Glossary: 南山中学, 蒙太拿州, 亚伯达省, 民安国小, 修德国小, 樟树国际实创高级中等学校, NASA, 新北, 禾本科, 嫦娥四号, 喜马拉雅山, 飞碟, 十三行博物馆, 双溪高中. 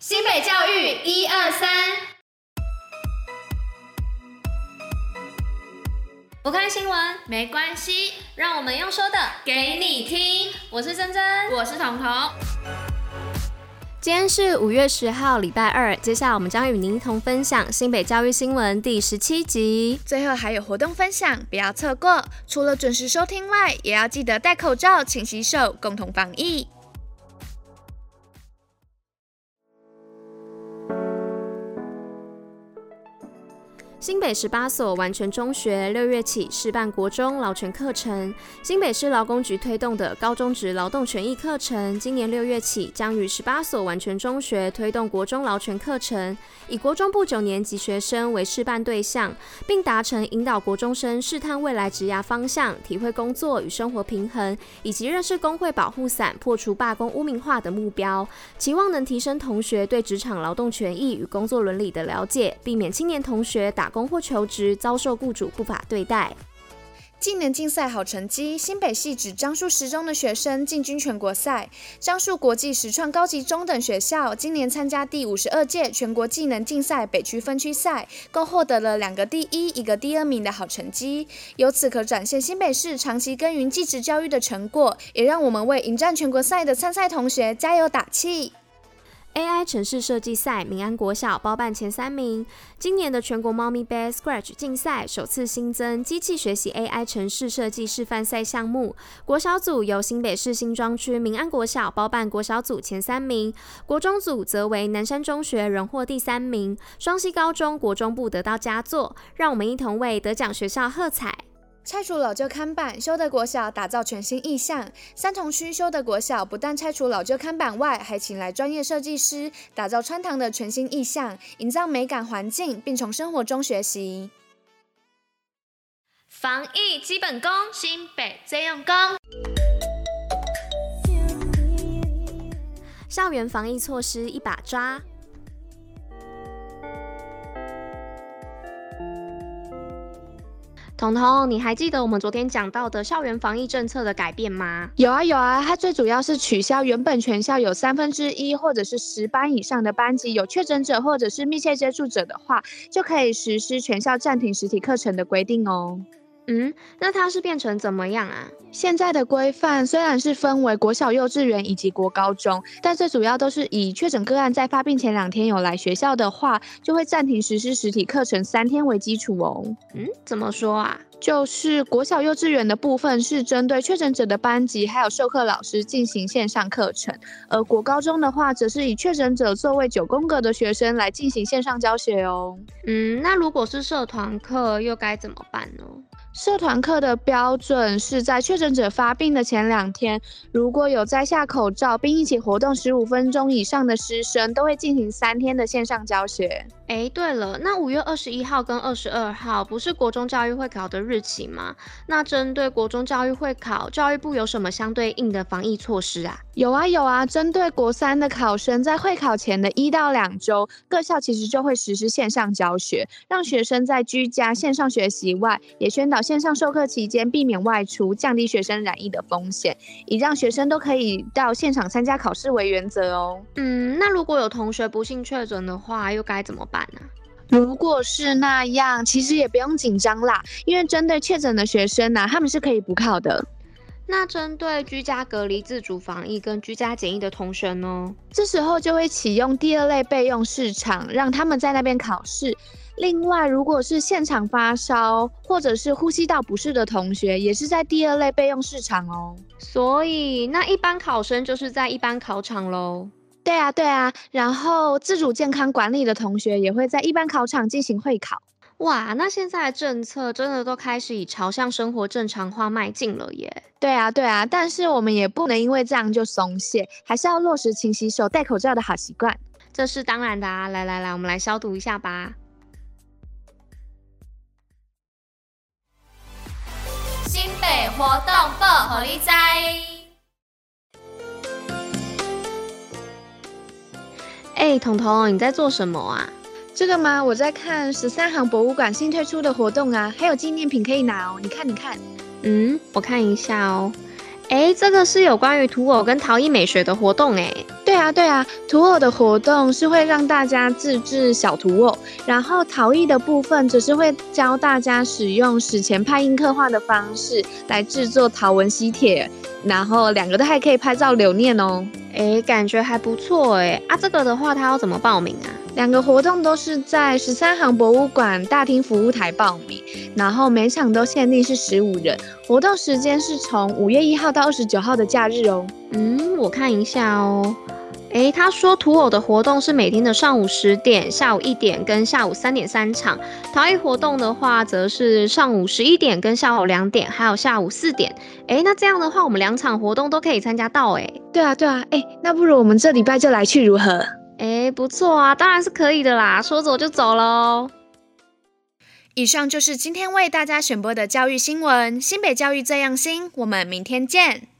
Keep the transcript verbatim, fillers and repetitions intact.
新北教育一二三，不看新闻没关系，让我们用说的给你听。我是珍珍，我是彤彤。今天是五月十号，礼拜二。接下来我们将与您一同分享新北教育新闻第十七集，最后还有活动分享，不要错过。除了准时收听外，也要记得戴口罩、勤洗手，共同防疫。新北十八所完全中学六月起试办国中劳权课程。新北市劳工局推动的高中职劳动权益课程，今年六月起将于十八所完全中学推动国中劳权课程，以国中部九年级学生为试办对象，并达成引导国中生试探未来职涯方向，体会工作与生活平衡，以及认识工会保护伞，破除罢工污名化的目标，期望能提升同学对职场劳动权益与工作伦理的了解，避免青年同学打打工或求职遭受雇主不法对待。近年竞赛好成绩，新北系指樟树十中的学生进军全国赛。樟树国际实创高级中等学校今年参加第五十二届全国技能竞赛北区分区赛，共获得了两个第一、一个第二名的好成绩。由此可展现新北市长期耕耘技职教育的成果，也让我们为迎战全国赛的参赛同学加油打气。A I 城市设计赛，民安国小包办前三名。今年的全国猫咪杯 Scratch 竞赛首次新增机器学习 A I 城市设计示范赛项目，国小组由新北市新庄区民安国小包办国小组前三名，国中组则为南山中学荣获第三名，双溪高中国中部得到佳作。让我们一同为得奖学校喝彩。拆除老旧看板，修德国小打造全新意象。三重区修德国小不但拆除老旧看板外，还请来专业设计师打造穿堂的全新意象，营造美感环境，并从生活中学习。防疫基本功，新北最用功。校园防疫措施一把抓。彤彤，你还记得我们昨天讲到的校园防疫政策的改变吗？有啊有啊，它最主要是取消原本全校有三分之一或者是十班以上的班级有确诊者或者是密切接触者的话，就可以实施全校暂停实体课程的规定哦。嗯，那它是变成怎么样啊？现在的规范虽然是分为国小、幼稚园以及国高中，但最主要都是以确诊个案在发病前两天有来学校的话，就会暂停实施实体课程三天为基础哦。嗯，怎么说啊？就是国小幼稚园的部分是针对确诊者的班级还有授课老师进行线上课程，而国高中的话则是以确诊者座位九宫格的学生来进行线上教学哦。嗯，那如果是社团课又该怎么办呢？社团课的标准是在确诊者发病的前两天，如果有摘下口罩并一起活动十五分钟以上的师生，都会进行三天的线上教学。哎，对了，那五月二十一号跟二十二号不是国中教育会考的日期吗？那针对国中教育会考，教育部有什么相对应的防疫措施啊？有啊有啊，针对国三的考生，在会考前的一到两周，各校其实就会实施线上教学，让学生在居家线上学习外，也宣导线上授课期间避免外出，降低学生染疫的风险，以让学生都可以到现场参加考试为原则哦。嗯，那如果有同学不幸确诊的话，又该怎么办呢？如果是那样，其实也不用紧张啦，因为针对确诊的学生啊，他们是可以补考的。那针对居家隔离自主防疫跟居家检疫的同学呢，这时候就会启用第二类备用市场，让他们在那边考试。另外，如果是现场发烧或者是呼吸道不适的同学，也是在第二类备用市场哦。所以那一般考生就是在一般考场咯。对啊对啊，然后自主健康管理的同学也会在一般考场进行会考。哇，那现在的政策真的都开始以朝向生活正常化迈进了耶。对啊对啊，但是我们也不能因为这样就松懈，还是要落实勤洗手、戴口罩的好习惯。这是当然的啊，来来来，我们来消毒一下吧。新北活动报好你知。哎、欸，彤彤，你在做什么啊？这个吗？我在看十三行博物馆新推出的活动啊，还有纪念品可以拿哦。你看，你看。嗯，我看一下哦。哎，这个是有关于土偶跟陶艺美学的活动哎。对啊，对啊，土偶的活动是会让大家自制小土偶，然后陶艺的部分只是会教大家使用史前派印刻画的方式来制作陶纹吸铁，然后两个都还可以拍照留念哦。哎，感觉还不错哎。啊，这个的话，他要怎么报名啊？两个活动都是在十三行博物馆大厅服务台报名，然后每场都限定是十五人，活动时间是从五月一号到二十九号的假日哦。嗯，我看一下哦。诶，他说土偶的活动是每天的上午十点、下午一点跟下午三点三场，陶艺活动的话则是上午十一点跟下午两点，还有下午四点。诶，那这样的话，我们两场活动都可以参加到诶。对啊，对啊，诶，那不如我们这礼拜就来去如何？诶，不错啊，当然是可以的啦，说走就走喽。以上就是今天为大家选播的教育新闻，新北教育这样新，我们明天见。